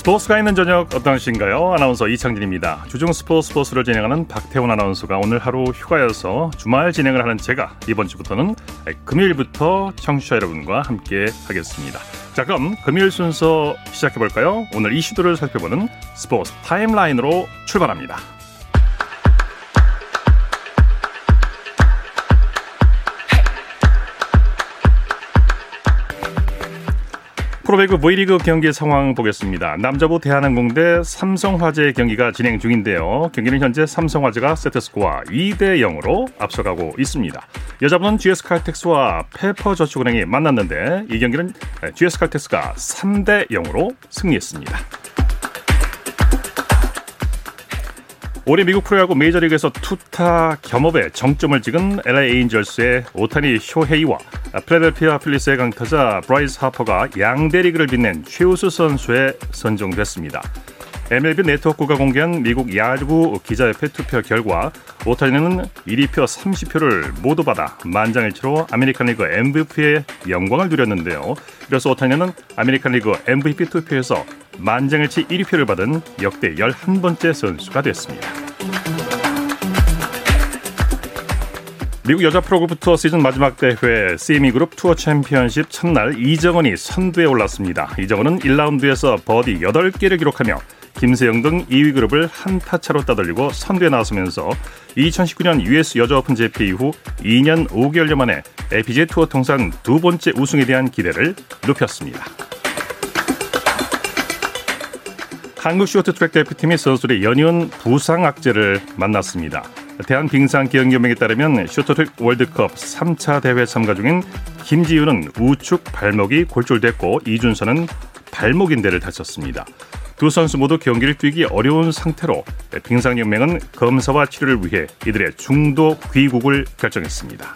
스포츠가 있는 저녁 어떤 시인가요? 아나운서 이창진입니다. 주중 스포츠를 진행하는 박태훈 아나운서가 오늘 하루 휴가여서 주말 진행을 하는 제가 이번 주부터는 금요일부터 청취자 여러분과 함께 하겠습니다. 자, 그럼 금요일 순서 시작해볼까요? 오늘 이슈들을 살펴보는 스포츠 타임라인으로 출발합니다. 프로배구 V리그 경기 상황 보겠습니다. 남자부 대한항공 대 삼성화재 경기가 진행 중인데요. 경기는 현재 삼성화재가 세트스코어 2-0으로 앞서가고 있습니다. 여자부는 GS칼텍스와 페퍼저축은행이 만났는데 이 경기는 GS칼텍스가 3-0으로 승리했습니다. 올해 미국 프로야구 메이저리그에서 투타 겸업에 정점을 찍은 LA 에인절스의 오타니 쇼헤이와 필라델피아 필리스의 강타자 브라이스 하퍼가 양대 리그를 빛낸 최우수 선수에 선정됐습니다. MLB 네트워크가 공개한 미국 야구 기자협회 투표 결과 오타니는 1위표 30표를 모두 받아 만장일치로 아메리칸 리그 MVP의 영광을 누렸는데요. 이로써 오타니는 아메리칸 리그 MVP 투표에서 만장일치 1위표를 받은 역대 11번째 선수가 됐습니다. 미국 여자 프로골프투어 시즌 마지막 대회 CME 그룹 투어 챔피언십 첫날 이정은이 선두에 올랐습니다. 이정은은 1라운드에서 버디 8개를 기록하며 김세영 등 2위 그룹을 한타 차로 따돌리고 선두에 나서면서 2019년 US 여자 오픈 재패 이후 2년 5개월여 만에 LPGA 투어 통산 두 번째 우승에 대한 기대를 높였습니다. 한국 쇼트트랙 대표팀이 선수들의 연이은 부상 악재를 만났습니다. 대한빙상기억연맹에 따르면 쇼트트랙 월드컵 3차 대회 참가 중인 김지윤은 우측 발목이 골절됐고 이준서는 발목인대를 다쳤습니다. 두 선수 모두 경기를 뛰기 어려운 상태로 빙상연맹은 검사와 치료를 위해 이들의 중도 귀국을 결정했습니다.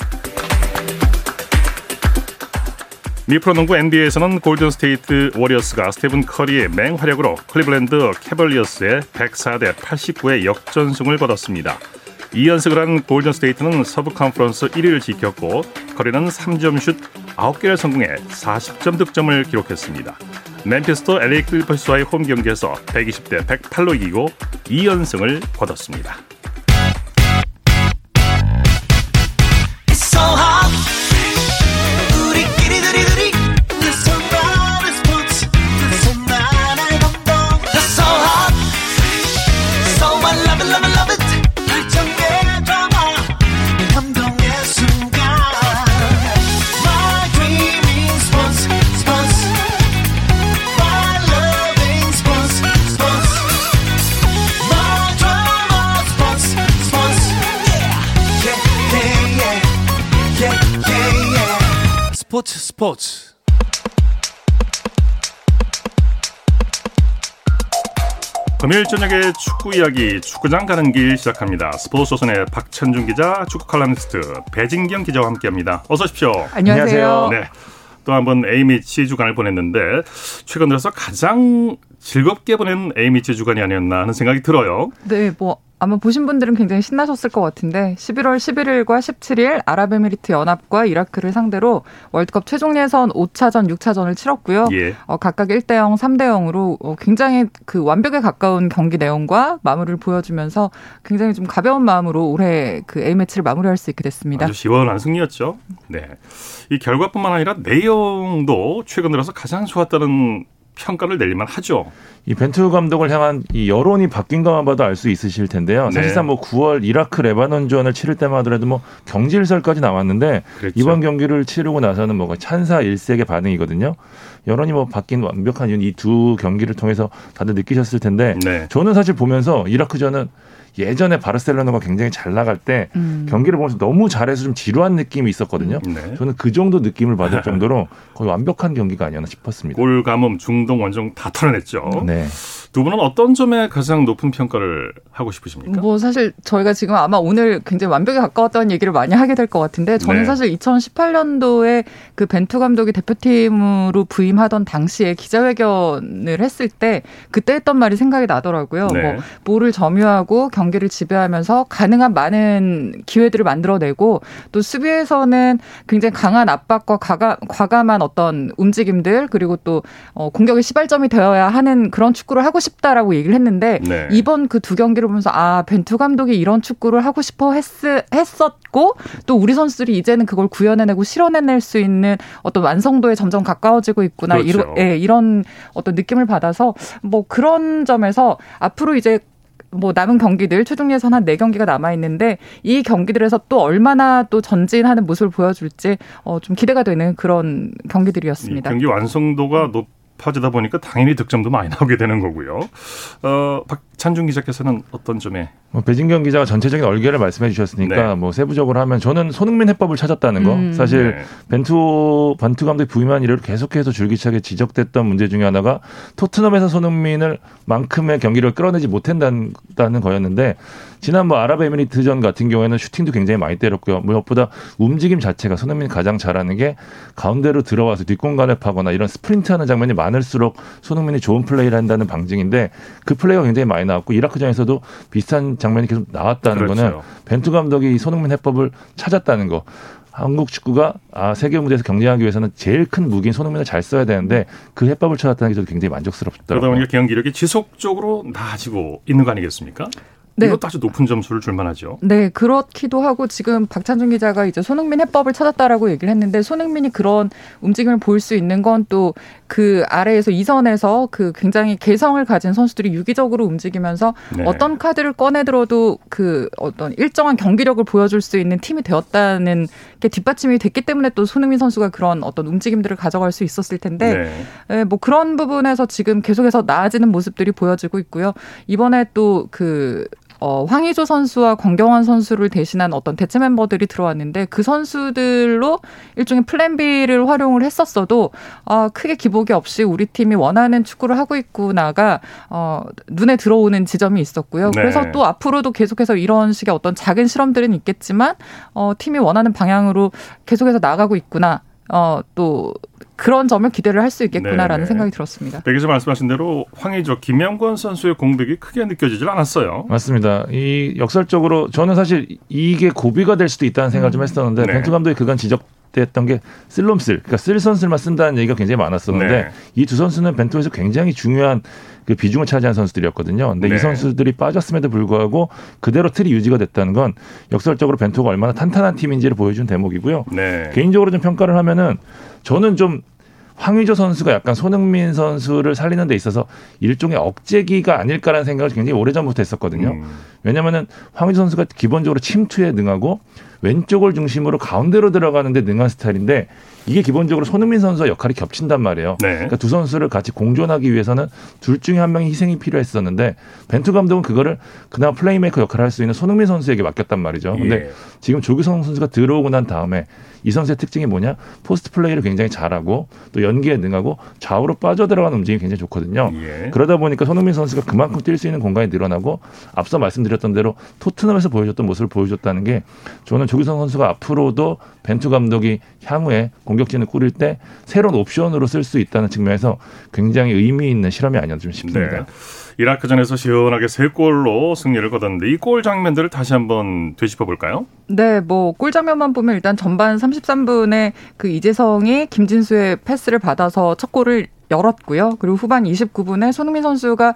미 프로농구 NBA에서는 골든스테이트 워리어스가 스테븐 커리의 맹활약으로 클리블랜드 캐벌리어스의 104-89의 역전승을 거뒀습니다. 2연승을 한 골든스테이트는 서부 컨퍼런스 1위를 지켰고 커리는 3점슛 9개를 성공해 40점 득점을 기록했습니다. 멤피스도 LA 클리퍼스와의 홈 경기에서 120-108로 이기고 2연승을 거뒀습니다. 금요일 저녁에 축구 이야기 축구장 가는 길 시작합니다. 스포츠조선의 박찬준 기자, 축구 칼럼니스트 배진경 기자와 함께합니다. 어서 오십시오. 안녕하세요. 네, 또 한 번 A매치 주간을 보냈는데 최근 들어서 가장 즐겁게 보낸 A매치 주간이 아니었나 하는 생각이 들어요. 네, 아마 보신 분들은 굉장히 신나셨을 것 같은데 11월 11일과 17일 아랍에미리트 연합과 이라크를 상대로 월드컵 최종 예선 5차전, 6차전을 치렀고요. 예. 각각 1-0, 3-0으로 굉장히 그 완벽에 가까운 경기 내용과 마무리를 보여주면서 굉장히 좀 가벼운 마음으로 올해 그 A매치를 마무리할 수 있게 됐습니다. 아주 시원한 승리였죠. 네, 이 결과뿐만 아니라 내용도 최근 들어서 가장 좋았다는 평가를 내릴만 하죠. 이 벤투 감독을 향한 이 여론이 바뀐 것만 봐도 알 수 있으실 텐데요. 네. 사실상 9월 이라크 레바논전을 치를 때만 하더라도 경질설까지 나왔는데 그랬죠. 이번 경기를 치르고 나서는 찬사 일색의 반응이거든요. 여론이 바뀐 완벽한 이유는 이 두 경기를 통해서 다들 느끼셨을 텐데 네. 저는 사실 보면서 이라크전은 예전에 바르셀로나가 굉장히 잘 나갈 때 경기를 보면서 너무 잘해서 좀 지루한 느낌이 있었거든요. 네. 저는 그 정도 느낌을 받을 정도로 거의 완벽한 경기가 아니었나 싶었습니다. 골, 감음, 중동, 원정 다 털어냈죠. 네. 두 분은 어떤 점에 가장 높은 평가를 하고 싶으십니까? 사실 저희가 지금 아마 오늘 굉장히 완벽에 가까웠다는 얘기를 많이 하게 될 것 같은데 저는 네. 사실 2018년도에 그 벤투 감독이 대표팀으로 부임하던 당시에 기자회견을 했을 때 그때 했던 말이 생각이 나더라고요. 네. 볼을 점유하고 경 경기를 지배하면서 가능한 많은 기회들을 만들어내고 또 수비에서는 굉장히 강한 압박과 과감한 어떤 움직임들 그리고 또 공격의 시발점이 되어야 하는 그런 축구를 하고 싶다라고 얘기를 했는데 네. 이번 그 두 경기를 보면서 아 벤투 감독이 이런 축구를 하고 싶어 했었고 또 우리 선수들이 이제는 그걸 구현해내고 실현해낼 수 있는 어떤 완성도에 점점 가까워지고 있구나 그렇죠. 이런 어떤 느낌을 받아서 뭐 그런 점에서 앞으로 이제 뭐 남은 경기들 최종 예선 한 4경기가 남아 있는데 이 경기들에서 또 얼마나 또 전진하는 모습을 보여줄지 좀 기대가 되는 그런 경기들이었습니다. 경기 완성도가 높아지다 보니까 당연히 득점도 많이 나오게 되는 거고요. 박찬준 기자께서는 어떤 점에? 배진경 기자가 전체적인 얼개를 말씀해 주셨으니까 네. 뭐 세부적으로 하면 저는 손흥민 해법을 찾았다는 거. 사실 네. 벤투 감독 부임한 이래로 계속해서 줄기차게 지적됐던 문제 중에 하나가 토트넘에서 손흥민을 만큼의 경기를 끌어내지 못한다는 거였는데 지난 뭐 아랍에미리트전 같은 경우에는 슈팅도 굉장히 많이 때렸고요. 무엇보다 움직임 자체가 손흥민이 가장 잘하는 게 가운데로 들어와서 뒷공간을 파거나 이런 스프린트하는 장면이 많을수록 손흥민이 좋은 플레이를 한다는 방증인데 그 플레이가 굉장히 많이 나왔고 이라크전에서도 비슷한 장면이 계속 나왔다는 그렇죠. 거는 벤투 감독이 이 손흥민 해법을 찾았다는 거. 한국 축구가 세계 무대에서 경쟁하기 위해서는 제일 큰 무기인 손흥민을 잘 써야 되는데 그 해법을 찾았다는 게 저도 굉장히 만족스럽더라고요. 그러다 보니까 경기력이 지속적으로 나아지고 있는 거 아니겠습니까? 네. 이것도 아주 높은 점수를 줄 만하죠. 네, 그렇기도 하고 지금 박찬준 기자가 이제 손흥민 해법을 찾았다라고 얘기를 했는데 손흥민이 그런 움직임을 보일 수 있는 건 또 그 아래에서 2선에서 그 굉장히 개성을 가진 선수들이 유기적으로 움직이면서 네. 어떤 카드를 꺼내들어도 그 어떤 일정한 경기력을 보여줄 수 있는 팀이 되었다는 게 뒷받침이 됐기 때문에 또 손흥민 선수가 그런 어떤 움직임들을 가져갈 수 있었을 텐데 네. 네, 뭐 그런 부분에서 지금 계속해서 나아지는 모습들이 보여지고 있고요. 이번에 또 그 황의조 선수와 권경환 선수를 대신한 어떤 대체 멤버들이 들어왔는데 그 선수들로 일종의 플랜 B를 활용을 했었어도 크게 기복이 없이 우리 팀이 원하는 축구를 하고 있구나가 눈에 들어오는 지점이 있었고요. 네. 그래서 또 앞으로도 계속해서 이런 식의 어떤 작은 실험들은 있겠지만 팀이 원하는 방향으로 계속해서 나아가고 있구나. 또 그런 점을 기대를 할 수 있겠구나라는 네네. 생각이 들었습니다. 백기자 말씀하신 대로 황의조, 김영권 선수의 공백이 크게 느껴지질 않았어요. 맞습니다. 이 역설적으로 저는 사실 이게 고비가 될 수도 있다는 생각을 좀 했었는데 네. 벤투 감독이 그간 지적됐던 게 쓸놈쓸, 그러니까 쓸 선수만 쓴다는 얘기가 굉장히 많았었는데 네. 이 두 선수는 벤투에서 굉장히 중요한 그 비중을 차지한 선수들이었거든요. 근데 네. 이 선수들이 빠졌음에도 불구하고 그대로 틀이 유지가 됐다는 건 역설적으로 벤투가 얼마나 탄탄한 팀인지를 보여준 대목이고요. 네. 개인적으로 좀 평가를 하면은 저는 좀 황의조 선수가 약간 손흥민 선수를 살리는 데 있어서 일종의 억제기가 아닐까라는 생각을 굉장히 오래전부터 했었거든요. 왜냐하면은 황의조 선수가 기본적으로 침투에 능하고 왼쪽을 중심으로 가운데로 들어가는 데 능한 스타일인데 이게 기본적으로 손흥민 선수와 역할이 겹친단 말이에요. 네. 그러니까 두 선수를 같이 공존하기 위해서는 둘 중에 한 명의 희생이 필요했었는데 벤투 감독은 그거를 그나마 플레이메이커 역할을 할 수 있는 손흥민 선수에게 맡겼단 말이죠. 그런데 예. 지금 조규성 선수가 들어오고 난 다음에 이 선수의 특징이 뭐냐? 포스트 플레이를 굉장히 잘하고 또 연기에 능하고 좌우로 빠져들어가는 움직임이 굉장히 좋거든요. 예. 그러다 보니까 손흥민 선수가 그만큼 뛸 수 있는 공간이 늘어나고 앞서 말씀드렸던 대로 토트넘에서 보여줬던 모습을 보여줬다는 게 저는 조규성 선수가 앞으로도 벤투 감독이 향후에 공격진을 꾸릴 때 새로운 옵션으로 쓸 수 있다는 측면에서 굉장히 의미 있는 실험이 아니었으면 싶습니다. 네. 이라크전에서 시원하게 3골로 승리를 거뒀는데 이 골 장면들을 다시 한번 되짚어볼까요? 네, 뭐 골 장면만 보면 일단 전반 33분에 그 이재성이 김진수의 패스를 받아서 첫 골을 열었고요. 그리고 후반 29분에 손흥민 선수가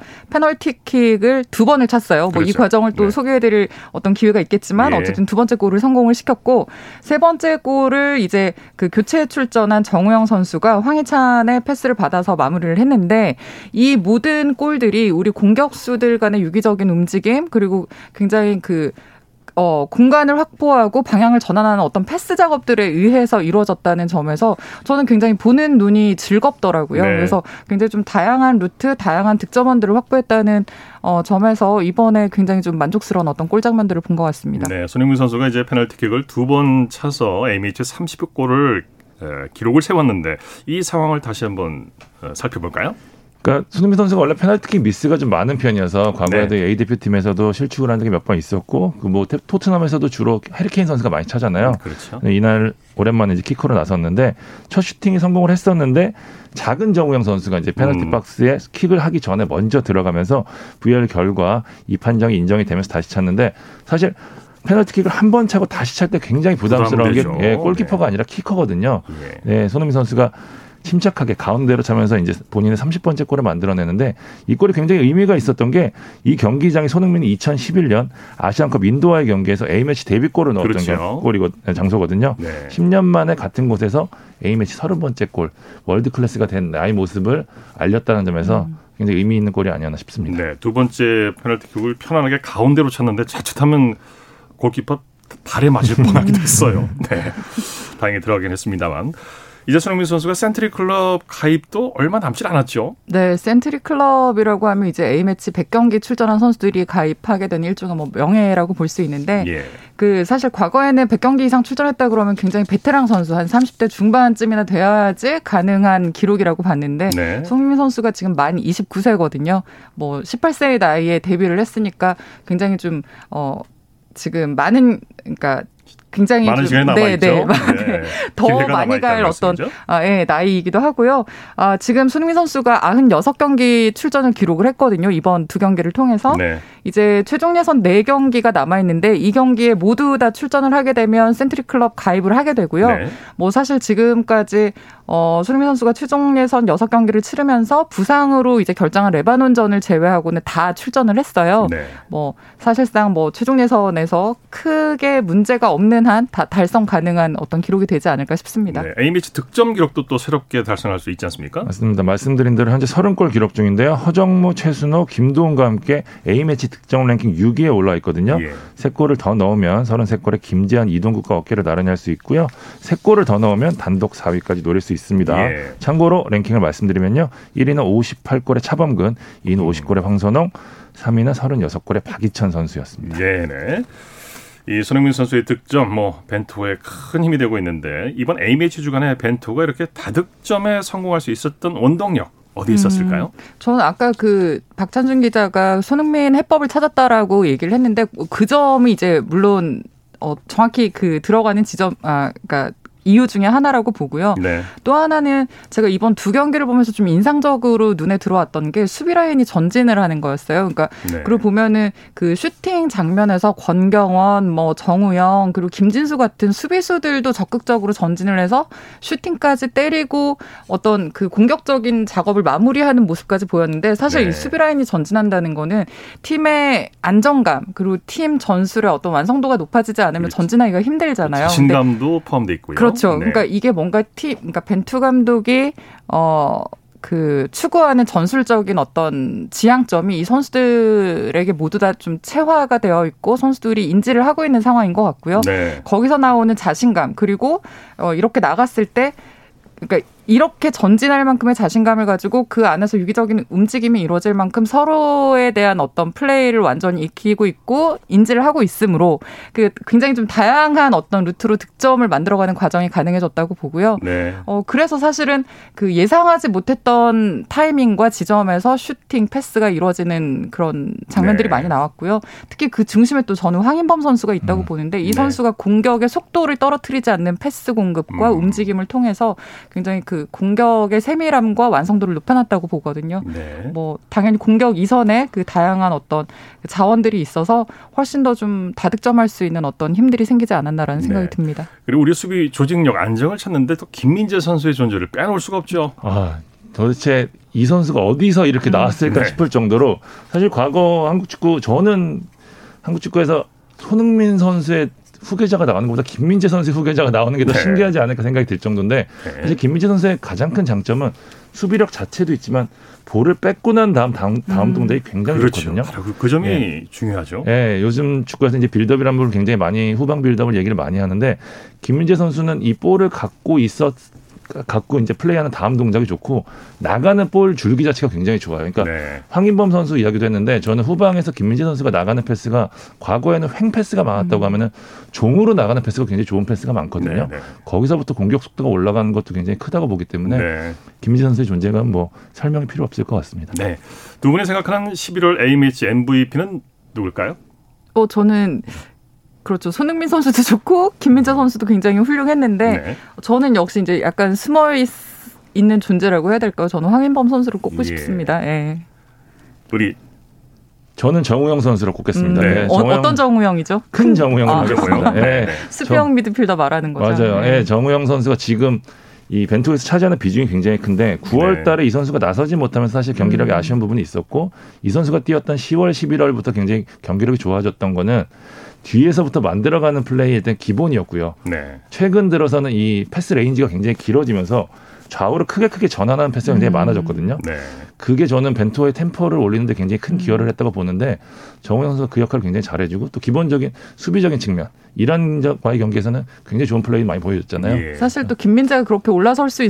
페널티킥을 2번을 찼어요. 그렇죠. 뭐 이 과정을 또 네. 소개해드릴 어떤 기회가 있겠지만 네. 어쨌든 2번째 골을 성공을 시켰고 3번째 골을 이제 그 교체 출전한 정우영 선수가 황희찬의 패스를 받아서 마무리를 했는데 이 모든 골들이 우리 공격수들 간의 유기적인 움직임 그리고 굉장히 그 공간을 확보하고 방향을 전환하는 어떤 패스 작업들에 의해서 이루어졌다는 점에서 저는 굉장히 보는 눈이 즐겁더라고요. 네. 그래서 굉장히 좀 다양한 루트, 다양한 득점원들을 확보했다는 점에서 이번에 굉장히 좀 만족스러운 어떤 골 장면들을 본 것 같습니다. 네, 손흥민 선수가 이제 페널티킥을 2번 차서 A매치 30골을 기록을 세웠는데 이 상황을 다시 한번 살펴볼까요? 그러니까 손흥민 선수가 원래 페널티킥 미스가 좀 많은 편이어서 과거에도 네. A 대표팀에서도 실축을 한 적이 몇 번 있었고 그 뭐 토트넘에서도 주로 해리케인 선수가 많이 차잖아요. 그렇죠. 이날 오랜만에 이제 키커로 나섰는데 첫 슈팅이 성공을 했었는데 작은 정우영 선수가 이제 페널티 박스에 킥을 하기 전에 먼저 들어가면서 VAR 결과 이 판정이 인정이 되면서 다시 찼는데 사실 페널티킥을 한 번 차고 다시 찰 때 굉장히 부담스러운 게 예, 골키퍼가 네. 아니라 키커거든요. 예. 예, 손흥민 선수가 침착하게 가운데로 차면서 이제 본인의 30번째 골을 만들어내는데 이 골이 굉장히 의미가 있었던 게 이 경기장이 손흥민이 2011년 아시안컵 인도와의 경기에서 A매치 데뷔골을 넣었던 그렇죠. 골이고 장소거든요. 네. 10년 만에 같은 곳에서 A매치 30번째 골, 월드클래스가 된 나의 모습을 알렸다는 점에서 굉장히 의미 있는 골이 아니었나 싶습니다. 네, 두 번째 페널티킥을 편안하게 가운데로 찼는데 자칫하면 골키퍼 발에 맞을 뻔하기도 했어요. 네, 다행히 들어가긴 했습니다만. 이제 손흥민 선수가 센트리 클럽 가입도 얼마 남지 않았죠? 네, 센트리 클럽이라고 하면 이제 A매치 100경기 출전한 선수들이 가입하게 된 일종의 뭐 명예라고 볼 수 있는데 예. 그 사실 과거에는 100경기 이상 출전했다 그러면 굉장히 베테랑 선수 한 30대 중반쯤이나 돼야지 가능한 기록이라고 봤는데 네. 손흥민 선수가 지금 만 29세거든요. 뭐 18세의 나이에 데뷔를 했으니까 굉장히 좀 지금 많은 그러니까 굉장히 많은 시간이 남아있죠. 네, 네. 더 많이 갈 어떤 나이이기도 하고요. 아, 지금 손흥민 선수가 96경기 출전을 기록을 했거든요. 이번 두 경기를 통해서. 네. 이제 최종 예선 4경기가 남아있는데 이 경기에 모두 다 출전을 하게 되면 센트리 클럽 가입을 하게 되고요. 네. 뭐 사실 지금까지 손흥민 선수가 최종 예선 6경기를 치르면서 부상으로 이제 결정한 레바논전을 제외하고는 다 출전을 했어요. 네. 뭐 사실상 뭐 최종 예선에서 크게 문제가 없는 한 달성 가능한 어떤 기록이 되지 않을까 싶습니다. 네, A매치 득점 기록도 또 새롭게 달성할 수 있지 않습니까? 맞습니다. 말씀드린 대로 현재 30골 기록 중인데요. 허정무, 최순호, 김도훈과 함께 A매치 득점 랭킹 6위에 올라 있거든요. 예. 3골을 더 넣으면 33골에 김재한, 이동국과 어깨를 나란히 할 수 있고요. 3골을 더 넣으면 단독 4위까지 노릴 수 있습니다. 예. 참고로 랭킹을 말씀드리면요. 1위는 58골에 차범근, 2위는 50골에 황선홍, 3위는 36골에 박이천 선수였습니다. 예, 네. 이 손흥민 선수의 득점, 벤투에 큰 힘이 되고 있는데 이번 A매치 주간에 벤투가 이렇게 다득점에 성공할 수 있었던 원동력 어디 있었을까요? 저는 아까 그 박찬준 기자가 손흥민 해법을 찾았다라고 얘기를 했는데 그 점이 이제 물론 정확히 그 들어가는 지점, 그러니까 이유 중에 하나라고 보고요. 네. 또 하나는 제가 이번 두 경기를 보면서 좀 인상적으로 눈에 들어왔던 게 수비 라인이 전진을 하는 거였어요. 그러니까 네. 그리고 보면은 그 슈팅 장면에서 권경환, 정우영 그리고 김진수 같은 수비수들도 적극적으로 전진을 해서 슈팅까지 때리고 어떤 그 공격적인 작업을 마무리하는 모습까지 보였는데 사실 네. 이 수비 라인이 전진한다는 거는 팀의 안정감 그리고 팀 전술의 어떤 완성도가 높아지지 않으면 그렇지. 전진하기가 힘들잖아요. 자신감도 포함돼 있고요. 그렇죠. 그러니까 네. 이게 뭔가 그러니까 벤투 감독이 그 추구하는 전술적인 어떤 지향점이 이 선수들에게 모두 다 좀 체화가 되어 있고 선수들이 인지를 하고 있는 상황인 것 같고요. 네. 거기서 나오는 자신감 그리고 이렇게 나갔을 때 그러니까 이렇게 전진할 만큼의 자신감을 가지고 그 안에서 유기적인 움직임이 이루어질 만큼 서로에 대한 어떤 플레이를 완전히 익히고 있고 인지를 하고 있으므로 그 굉장히 좀 다양한 어떤 루트로 득점을 만들어가는 과정이 가능해졌다고 보고요. 네. 그래서 사실은 그 예상하지 못했던 타이밍과 지점에서 슈팅, 패스가 이루어지는 그런 장면들이 네. 많이 나왔고요. 특히 그 중심에 또 저는 황인범 선수가 있다고 보는데 이 네. 선수가 공격의 속도를 떨어뜨리지 않는 패스 공급과 움직임을 통해서 굉장히 그 공격의 세밀함과 완성도를 높여놨다고 보거든요. 네. 당연히 공격 이선에 그 다양한 어떤 자원들이 있어서 훨씬 더 좀 다득점할 수 있는 어떤 힘들이 생기지 않았나라는 생각이 네. 듭니다. 그리고 우리 수비 조직력 안정을 찾는데 또 김민재 선수의 존재를 빼놓을 수가 없죠. 도대체 이 선수가 어디서 이렇게 나왔을까 네. 싶을 정도로 사실 과거 한국 축구 저는 한국 축구에서 손흥민 선수의 후계자가 나오는 것보다 김민재 선수의 후계자가 나오는 게 더 네. 신기하지 않을까 생각이 들 정도인데 네. 사실 김민재 선수의 가장 큰 장점은 수비력 자체도 있지만 볼을 뺏고 난 다음 동작이 굉장히 그렇죠. 좋거든요. 그 점이 예. 중요하죠. 예, 요즘 축구에서 이제 빌드업이라는 부분을 굉장히 많이 후방 빌드업을 얘기를 많이 하는데 김민재 선수는 이 볼을 갖고 있었 갖고 이제 플레이하는 다음 동작이 좋고 나가는 볼 줄기 자체가 굉장히 좋아요. 그러니까 네. 황인범 선수 이야기도 했는데 저는 후방에서 김민재 선수가 나가는 패스가 과거에는 횡 패스가 많았다고 하면은 종으로 나가는 패스가 굉장히 좋은 패스가 많거든요. 네, 네. 거기서부터 공격 속도가 올라가는 것도 굉장히 크다고 보기 때문에 네. 김민재 선수의 존재감 뭐 설명이 필요 없을 것 같습니다. 네. 두 분이 생각하는 11월 A매치 MVP는 누굴까요? 저는 그렇죠. 손흥민 선수도 좋고 김민재 선수도 굉장히 훌륭했는데 네. 저는 역시 이제 약간 숨어 있는 존재라고 해야 될까요? 저는 황인범 선수를 꼽고 싶습니다. 예. 우리 저는 정우영 선수를 꼽겠습니다. 네. 정우영, 어떤 정우영이죠? 큰 정우영을 하겠습니다. 네. 수비형 미드필더 말하는 거죠. 맞아요. 네. 네. 정우영 선수가 지금 이 벤투에서 차지하는 비중이 굉장히 큰데 9월 달에 이 선수가 나서지 못하면서 사실 경기력이 아쉬운 부분이 있었고 이 선수가 뛰었던 10월, 11월부터 굉장히 경기력이 좋아졌던 거는 뒤에서부터 만들어가는 플레이에 대한 기본이었고요. 네. 최근 들어서는 이 패스 레인지가 굉장히 길어지면서 좌우로 크게 전환하는 패스가 굉장히 많아졌거든요. 네. 그게 저는 벤투의 템포를 올리는데 굉장히 큰 기여를 했다고 보는데 정우영 선수가 그 역할을 굉장히 잘해주고 또 기본적인 수비적인 측면 이란과의 경기에서는 굉장히 좋은 플레이 많이 보여줬잖아요. 예. 사실 또 김민재가 그렇게 올라설 수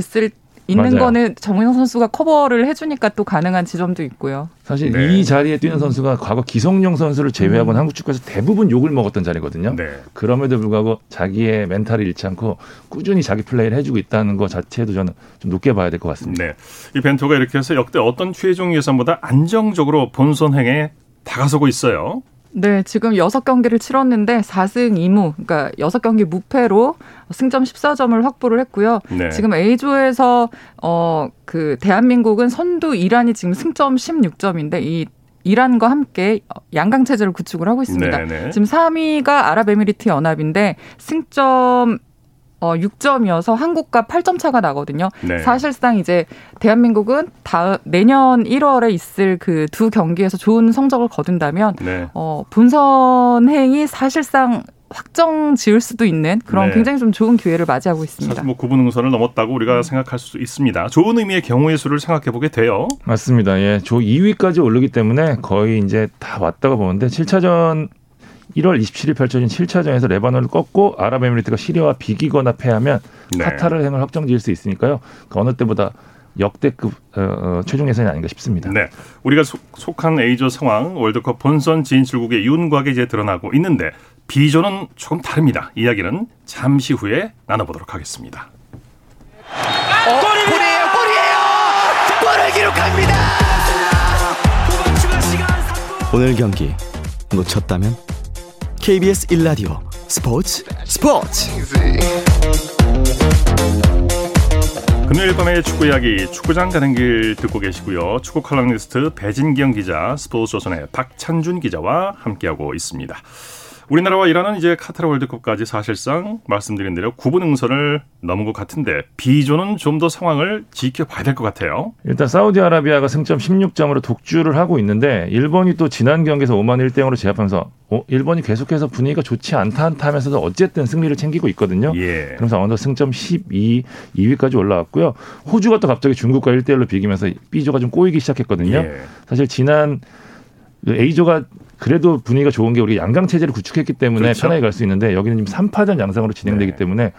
있는 맞아요. 거는 정우영 선수가 커버를 해주니까 또 가능한 지점도 있고요. 사실 네. 이 자리에 뛰는 선수가 과거 기성용 선수를 제외하고는 한국 축구에서 대부분 욕을 먹었던 자리거든요. 네. 그럼에도 불구하고 자기의 멘탈을 잃지 않고 꾸준히 자기 플레이를 해주고 있다는 것 자체도 저는 좀 높게 봐야 될 것 같습니다. 네. 이 벤투가 이렇게 해서 역대 어떤 최종 예선보다 안정적으로 본선행에 다가서고 있어요. 네, 지금 6경기를 치렀는데 4승 2무, 그러니까 6경기 무패로 승점 14점을 확보를 했고요. 네. 지금 A조에서 대한민국은 선두 이란이 지금 승점 16점인데 이 이란과 함께 양강 체제를 구축을 하고 있습니다. 네네. 지금 3위가 아랍에미리트 연합인데 승점 6점이어서 한국과 8점 차가 나거든요. 네. 사실상 이제 대한민국은 내년 1월에 있을 그 두 경기에서 좋은 성적을 거둔다면 네. 본선행이 사실상 확정 지을 수도 있는 그런 네. 굉장히 좀 좋은 기회를 맞이하고 있습니다. 사실 뭐 9분 응선을 넘었다고 우리가 생각할 수 있습니다. 좋은 의미의 경우의 수를 생각해 보게 돼요. 맞습니다. 예, 조 2위까지 오르기 때문에 거의 이제 다 왔다고 보는데 7차전 1월 27일 펼쳐진 7차전에서 레바논을 꺾고 아랍에미리트가 시리아와 비기거나 패하면 네. 카타르 행을 확정지을 수 있으니까요. 그 어느 때보다 역대급 최종 예선이 아닌가 싶습니다. 네, 우리가 속한 A조 상황 월드컵 본선 진출국의 윤곽이 이제 드러나고 있는데 B조는 조금 다릅니다. 이야기는 잠시 후에 나눠보도록 하겠습니다. 골이에요! 골을 기록합니다! 오늘 경기 놓쳤다면? KBS 1라디오 스포츠 금요일 밤의 축구 이야기 축구장 가는 길 듣고 계시고요. 축구 칼럼니스트 배진경 기자, 스포츠조선의 박찬준 기자와 함께하고 있습니다. 우리나라와 이란은 이제 카타르 월드컵까지 사실상 말씀드린 대로 9분 응선을 넘은 것 같은데 B조는 좀 더 상황을 지켜봐야 될 것 같아요. 일단 사우디아라비아가 승점 16점으로 독주를 하고 있는데 일본이 또 지난 경기에서 5만 1대0으로 제압하면서 일본이 계속해서 분위기가 좋지 않다 하면서도 어쨌든 승리를 챙기고 있거든요. 예. 그러면서 어느덧 승점 2위까지 올라왔고요. 호주가 또 갑자기 중국과 1대1로 비기면서 B조가 좀 꼬이기 시작했거든요. 예. 사실 지난 A조가 그래도 분위기가 좋은 게 우리 양강 체제를 구축했기 때문에 그렇죠? 편하게 갈 수 있는데 여기는 지금 3파전 양상으로 진행되기 네. 때문에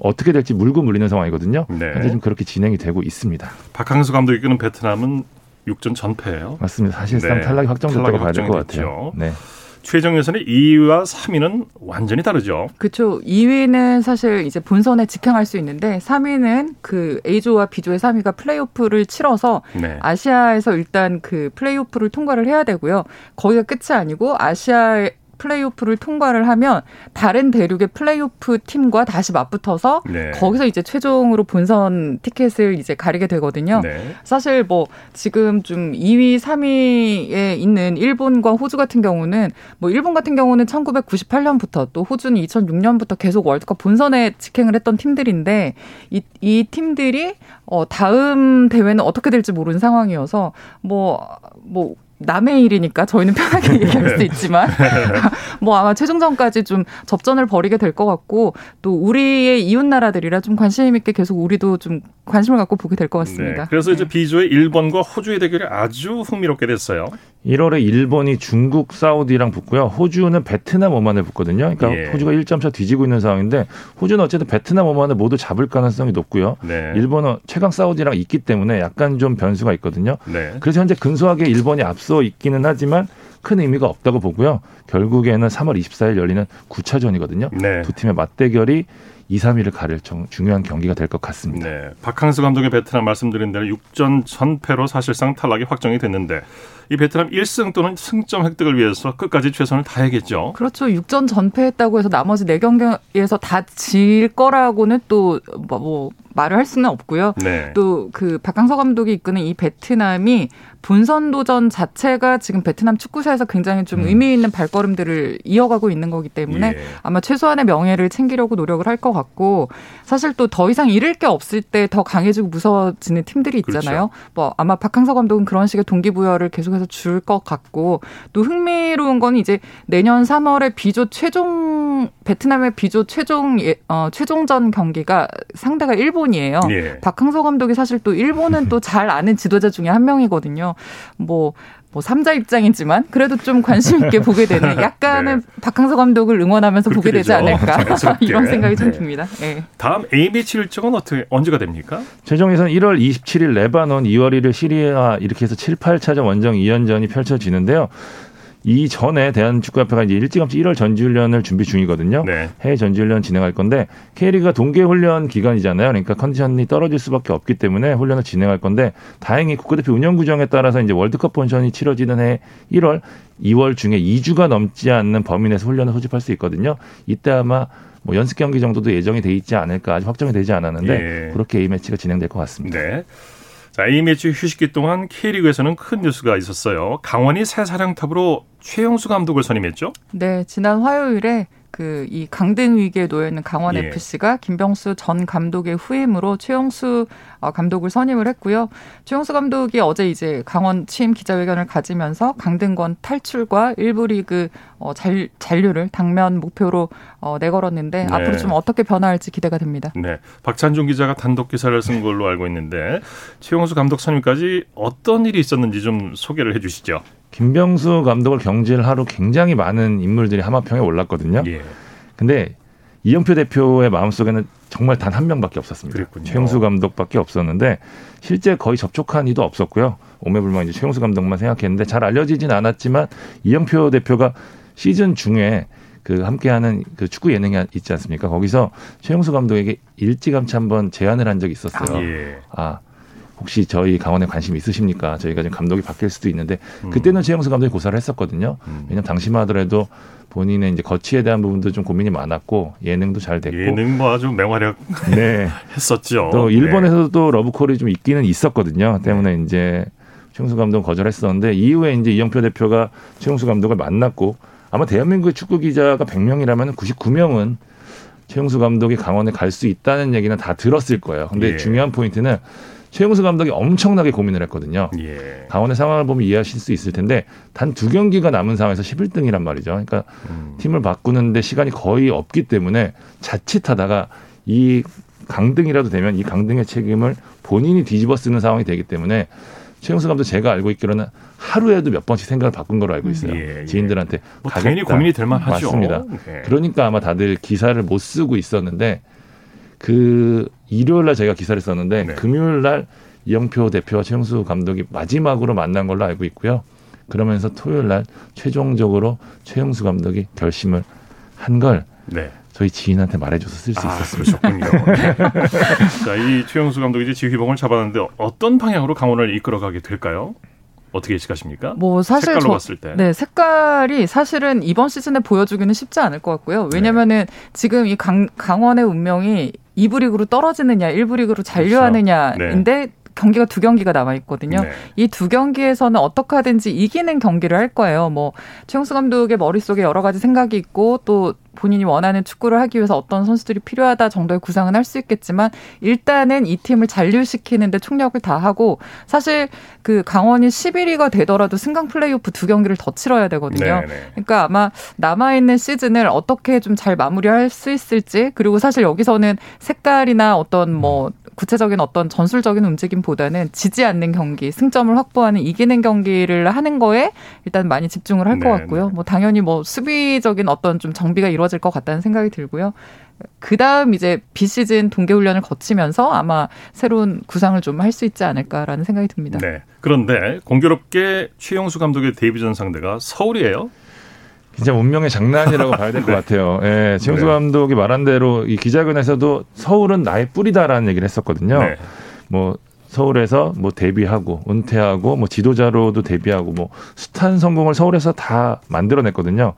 어떻게 될지 물고 물리는 상황이거든요. 네. 현재 지금 그렇게 진행이 되고 있습니다. 박항서 감독이 이끄는 베트남은 6전 전패예요. 맞습니다. 사실상 네. 탈락이 확정됐다고 봐야 될 것 같아요. 네. 최종 예선의 2위와 3위는 완전히 다르죠. 그렇죠. 2위는 사실 이제 본선에 직행할 수 있는데 3위는 그 A조와 B조의 3위가 플레이오프를 치러서 네. 아시아에서 일단 그 플레이오프를 통과를 해야 되고요. 거기가 끝이 아니고 아시아의 플레이오프를 통과를 하면 다른 대륙의 플레이오프 팀과 다시 맞붙어서 네. 거기서 이제 최종으로 본선 티켓을 이제 가리게 되거든요. 네. 사실 뭐 지금 좀 2위, 3위에 있는 일본과 호주 같은 경우는 뭐 일본 같은 경우는 1998년부터 또 호주는 2006년부터 계속 월드컵 본선에 직행을 했던 팀들인데 이 팀들이 다음 대회는 어떻게 될지 모르는 상황이어서 남의 일이니까 저희는 편하게 얘기할 수 있지만 뭐 아마 최종전까지 좀 접전을 벌이게 될 것 같고 또 우리의 이웃 나라들이라 좀 관심 있게 계속 우리도 좀 관심을 갖고 보게 될 것 같습니다. 네, 그래서 이제 B조의 일본과 호주의 대결이 아주 흥미롭게 됐어요. 1월에 일본이 중국, 사우디랑 붙고요. 호주는 베트남, 오만을 붙거든요. 그러니까 예. 호주가 1점 차 뒤지고 있는 상황인데 호주는 어쨌든 베트남, 오만을 모두 잡을 가능성이 높고요. 네. 일본은 최강 사우디랑 있기 때문에 약간 좀 변수가 있거든요. 네. 그래서 현재 근소하게 일본이 앞서 있기는 하지만 큰 의미가 없다고 보고요. 결국에는 3월 24일 열리는 9차전이거든요. 네. 두 팀의 맞대결이 2, 3위를 가릴 중요한 경기가 될 것 같습니다. 네, 박항서 감독의 베트남 말씀드린 대로 6전 전패로 사실상 탈락이 확정이 됐는데 이 베트남 1승 또는 승점 획득을 위해서 끝까지 최선을 다해야겠죠. 그렇죠. 6전 전패했다고 해서 나머지 4경기에서 다 질 거라고는 또 뭐 말을 할 수는 없고요. 네. 또 그 박항서 감독이 이끄는 이 베트남이 본선 도전 자체가 지금 베트남 축구사에서 굉장히 좀 의미 있는 발걸음들을 이어가고 있는 거기 때문에 예. 아마 최소한의 명예를 챙기려고 노력을 할 것 같고 사실 또 더 이상 잃을 게 없을 때 더 강해지고 무서워지는 팀들이 있잖아요. 그렇죠. 뭐 아마 박항서 감독은 그런 식의 동기부여를 계속해서 줄 것 같고 또 흥미로운 건 이제 내년 3월에 B조 최종 베트남의 B조 최종전 경기가 상대가 일본이에요. 예. 박항서 감독이 사실 또 일본은 또 잘 아는 지도자 중에 한 명이거든요. 뭐 삼자 입장이지만 그래도 좀 관심 있게 보게 되는 약간은 네. 박항서 감독을 응원하면서 보게 되지 않을까 이런 생각이 좀 듭니다. 네. 다음 A매치 일정은 언제가 됩니까? 최종 예선 1월 27일 레바논, 2월 1일 시리아 이렇게 해서 7, 8차전 원정 2연전이 펼쳐지는데요. 이 전에 대한축구협회가 이제 일찌감치 1월 전지훈련을 준비 중이거든요. 네. 해외 전지훈련 진행할 건데 K리그가 동계훈련 기간이잖아요. 그러니까 컨디션이 떨어질 수밖에 없기 때문에 훈련을 진행할 건데 다행히 국가대표 운영 규정에 따라서 이제 월드컵 본선이 치러지는 해 1월, 2월 중에 2주가 넘지 않는 범위 내에서 훈련을 소집할 수 있거든요. 이때 아마 뭐 연습 경기 정도도 예정이 돼 있지 않을까 아직 확정이 되지 않았는데 예. 그렇게 A매치가 진행될 것 같습니다. 네. 자, A매치 휴식기 동안 K리그에서는 큰 뉴스가 있었어요. 강원이 새 사령탑으로 최영수 감독을 선임했죠? 네, 지난 화요일에 이 강등 위기에 놓여 있는 강원 예. FC가 김병수 전 감독의 후임으로 최영수 감독을 선임을 했고요. 최영수 감독이 어제 이제 강원 취임 기자회견을 가지면서 강등권 탈출과 1부 리그 잔류를 당면 목표로 내걸었는데 네. 앞으로 좀 어떻게 변화할지 기대가 됩니다. 네, 박찬준 기자가 단독 기사를 쓴 걸로 알고 있는데 최영수 감독 선임까지 어떤 일이 있었는지 좀 소개를 해주시죠. 김병수 감독을 경질하러 굉장히 많은 인물들이 하마평에 올랐거든요. 그런데 예. 이영표 대표의 마음속에는 정말 단 한 명밖에 없었습니다. 그랬군요. 최영수 감독밖에 없었는데 실제 거의 접촉한 이도 없었고요. 오매불망 이제 최영수 감독만 생각했는데 잘 알려지진 않았지만 이영표 대표가 시즌 중에 함께하는 축구 예능이 있지 않습니까? 거기서 최영수 감독에게 일찌감치 한번 제안을 한 적이 있었어요. 혹시 저희 강원에 관심이 있으십니까? 저희가 지금 감독이 바뀔 수도 있는데 그때는 최영수 감독이 고사를 했었거든요. 왜냐하면 당시만 하더라도 본인의 이제 거취에 대한 부분도 좀 고민이 많았고 예능도 잘 됐고 예능도 아주 맹활약 네. 했었죠. 또 일본에서도 네. 러브콜이 좀 있기는 있었거든요. 때문에 이제 최영수 감독은 거절했었는데 이후에 이제 이영표 대표가 최영수 감독을 만났고 아마 대한민국의 축구 기자가 100명이라면 99명은 최영수 감독이 강원에 갈 수 있다는 얘기는 다 들었을 거예요. 근데 예. 중요한 포인트는 최영수 감독이 엄청나게 고민을 했거든요. 예. 강원의 상황을 보면 이해하실 수 있을 텐데 단 2경기가 남은 상황에서 11등이란 말이죠. 그러니까 팀을 바꾸는데 시간이 거의 없기 때문에 자칫하다가 이 강등이라도 되면 이 강등의 책임을 본인이 뒤집어 쓰는 상황이 되기 때문에 최영수 감독 제가 알고 있기로는 하루에도 몇 번씩 생각을 바꾼 걸로 알고 있어요. 예, 예. 지인들한테. 뭐 당연히 고민이 될 만하죠. 맞습니다. 네. 그러니까 아마 다들 기사를 못 쓰고 있었는데 일요일날 제가 기사를 썼는데 네. 금요일날 이영표 대표와 최영수 감독이 마지막으로 만난 걸로 알고 있고요. 그러면서 토요일날 최종적으로 최영수 감독이 결심을 한 걸 네. 저희 지인한테 말해줘서 쓸 수 있었습니다. 그렇군요. 네. 자, 이 최영수 감독이 이제 지휘봉을 잡았는데 어떤 방향으로 강원을 이끌어가게 될까요? 어떻게 예측하십니까? 뭐 사실 색깔로 봤을 때. 네, 색깔이 사실은 이번 시즌에 보여주기는 쉽지 않을 것 같고요. 왜냐면은 네. 지금 이 강원의 운명이 2부 리그로 떨어지느냐, 1부 리그로 잔류하느냐인데 그렇죠. 네. 경기가 2경기가 남아있거든요. 네. 이 2경기에서는 어떻게 하든지 이기는 경기를 할 거예요. 뭐 최용수 감독의 머릿속에 여러 가지 생각이 있고 또 본인이 원하는 축구를 하기 위해서 어떤 선수들이 필요하다 정도의 구상은 할 수 있겠지만 일단은 이 팀을 잔류시키는 데 총력을 다하고 사실 그 강원이 11위가 되더라도 승강 플레이오프 2경기를 더 치러야 되거든요. 네네. 그러니까 아마 남아있는 시즌을 어떻게 좀 잘 마무리할 수 있을지 그리고 사실 여기서는 색깔이나 어떤 뭐 구체적인 어떤 전술적인 움직임보다는 지지 않는 경기, 승점을 확보하는 이기는 경기를 하는 거에 일단 많이 집중을 할 것 같고요. 뭐 당연히 뭐 수비적인 어떤 좀 정비가 이루어질 것 같다는 생각이 들고요. 그다음 이제 비시즌 동계훈련을 거치면서 아마 새로운 구상을 좀 할 수 있지 않을까라는 생각이 듭니다. 네. 그런데 공교롭게 최영수 감독의 데뷔전 상대가 서울이에요. 진짜 운명의 장난이라고 봐야 될 것 같아요. 예, 최영수 감독이 말한 대로 이 기자회견에서도 서울은 나의 뿌리다라는 얘기를 했었거든요. 네. 뭐 서울에서 뭐 데뷔하고 은퇴하고 뭐 지도자로도 데뷔하고 뭐 숱한 성공을 서울에서 다 만들어냈거든요.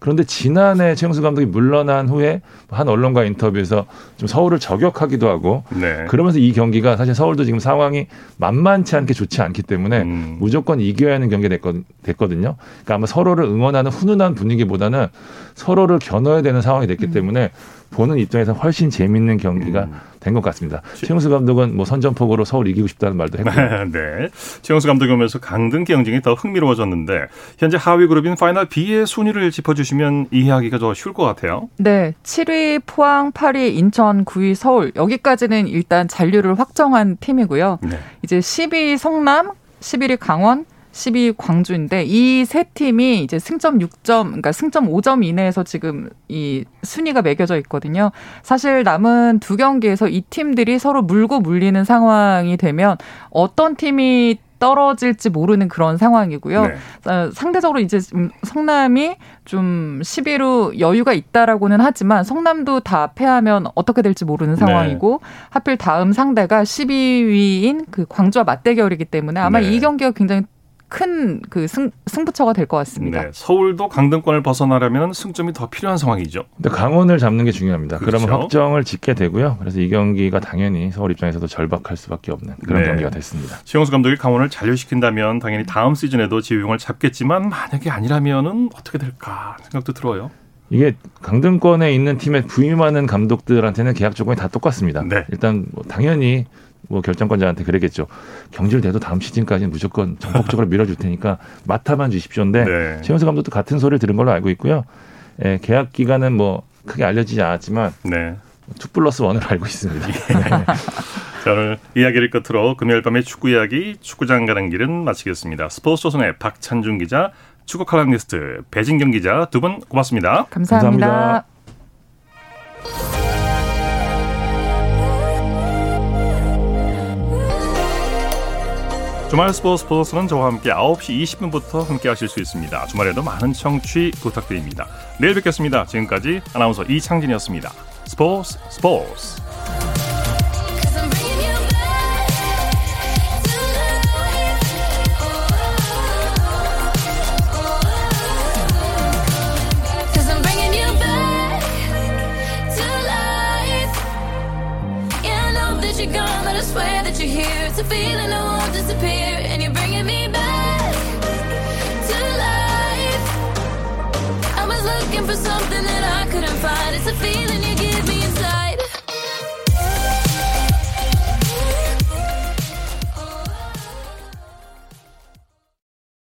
그런데 지난해 최영수 감독이 물러난 후에 한 언론과 인터뷰에서 좀 서울을 저격하기도 하고 네. 그러면서 이 경기가 사실 서울도 지금 상황이 만만치 않게 좋지 않기 때문에 무조건 이겨야 하는 경기가 됐거든요. 그러니까 아마 서로를 응원하는 훈훈한 분위기보다는 서로를 겨눠야 되는 상황이 됐기 때문에 보는 입장에서 훨씬 재밌는 경기가 된 것 같습니다. 최영수 감독은 뭐 선전포고로 서울 이기고 싶다는 말도 했고요. 네, 최영수 감독이 오면서 강등기 경쟁이 더 흥미로워졌는데 현재 하위 그룹인 파이널 B의 순위를 짚어주시면 이해하기가 더 쉬울 것 같아요. 네, 7위 포항, 8위 인천, 9위 서울 여기까지는 일단 잔류를 확정한 팀이고요. 네. 이제 10위 성남, 11위 강원. 10위 광주인데 이 세 팀이 이제 승점 6점, 그러니까 승점 5점 이내에서 지금 이 순위가 매겨져 있거든요. 사실 남은 두 경기에서 이 팀들이 서로 물고 물리는 상황이 되면 어떤 팀이 떨어질지 모르는 그런 상황이고요. 네. 상대적으로 이제 성남이 좀 10위로 여유가 있다라고는 하지만 성남도 다 패하면 어떻게 될지 모르는 상황이고 네. 하필 다음 상대가 12위인 그 광주와 맞대결이기 때문에 아마 네. 이 경기가 굉장히 큰 그 승부처가 될 것 같습니다. 네, 서울도 강등권을 벗어나려면 승점이 더 필요한 상황이죠. 근데 강원을 잡는 게 중요합니다. 그렇죠? 그러면 확정을 짓게 되고요. 그래서 이 경기가 당연히 서울 입장에서도 절박할 수밖에 없는 그런 네. 경기가 됐습니다. 최영수 감독이 강원을 잔류시킨다면 당연히 다음 시즌에도 지휘봉을 잡겠지만 만약에 아니라면은 어떻게 될까 생각도 들어요. 이게 강등권에 있는 팀에 부임하는 감독들한테는 계약 조건이 다 똑같습니다. 네. 일단 뭐 당연히 뭐 결정권자한테 그러겠죠. 경질돼도 다음 시즌까지는 무조건 전폭적으로 밀어줄 테니까 맡아만 주십시오인데 네. 최영수 감독도 같은 소리를 들은 걸로 알고 있고요. 예, 계약 기간은 뭐 크게 알려지지 않았지만 네. 2+1으로 알고 있습니다. 네. 자, 오늘 이야기를 끝으로 금요일 밤의 축구 이야기 축구장 가는 길은 마치겠습니다. 스포츠조선의 박찬준 기자, 축구 칼럼니스트 배진경 기자 두 분 고맙습니다. 감사합니다. 감사합니다. 주말 스포츠는 저와 함께 9시 20분부터 함께 하실 수 있습니다. 주말에도 많은 청취 부탁드립니다. 내일 뵙겠습니다. 지금까지 아나운서 이창진이었습니다. 스포츠 스포츠. Feeling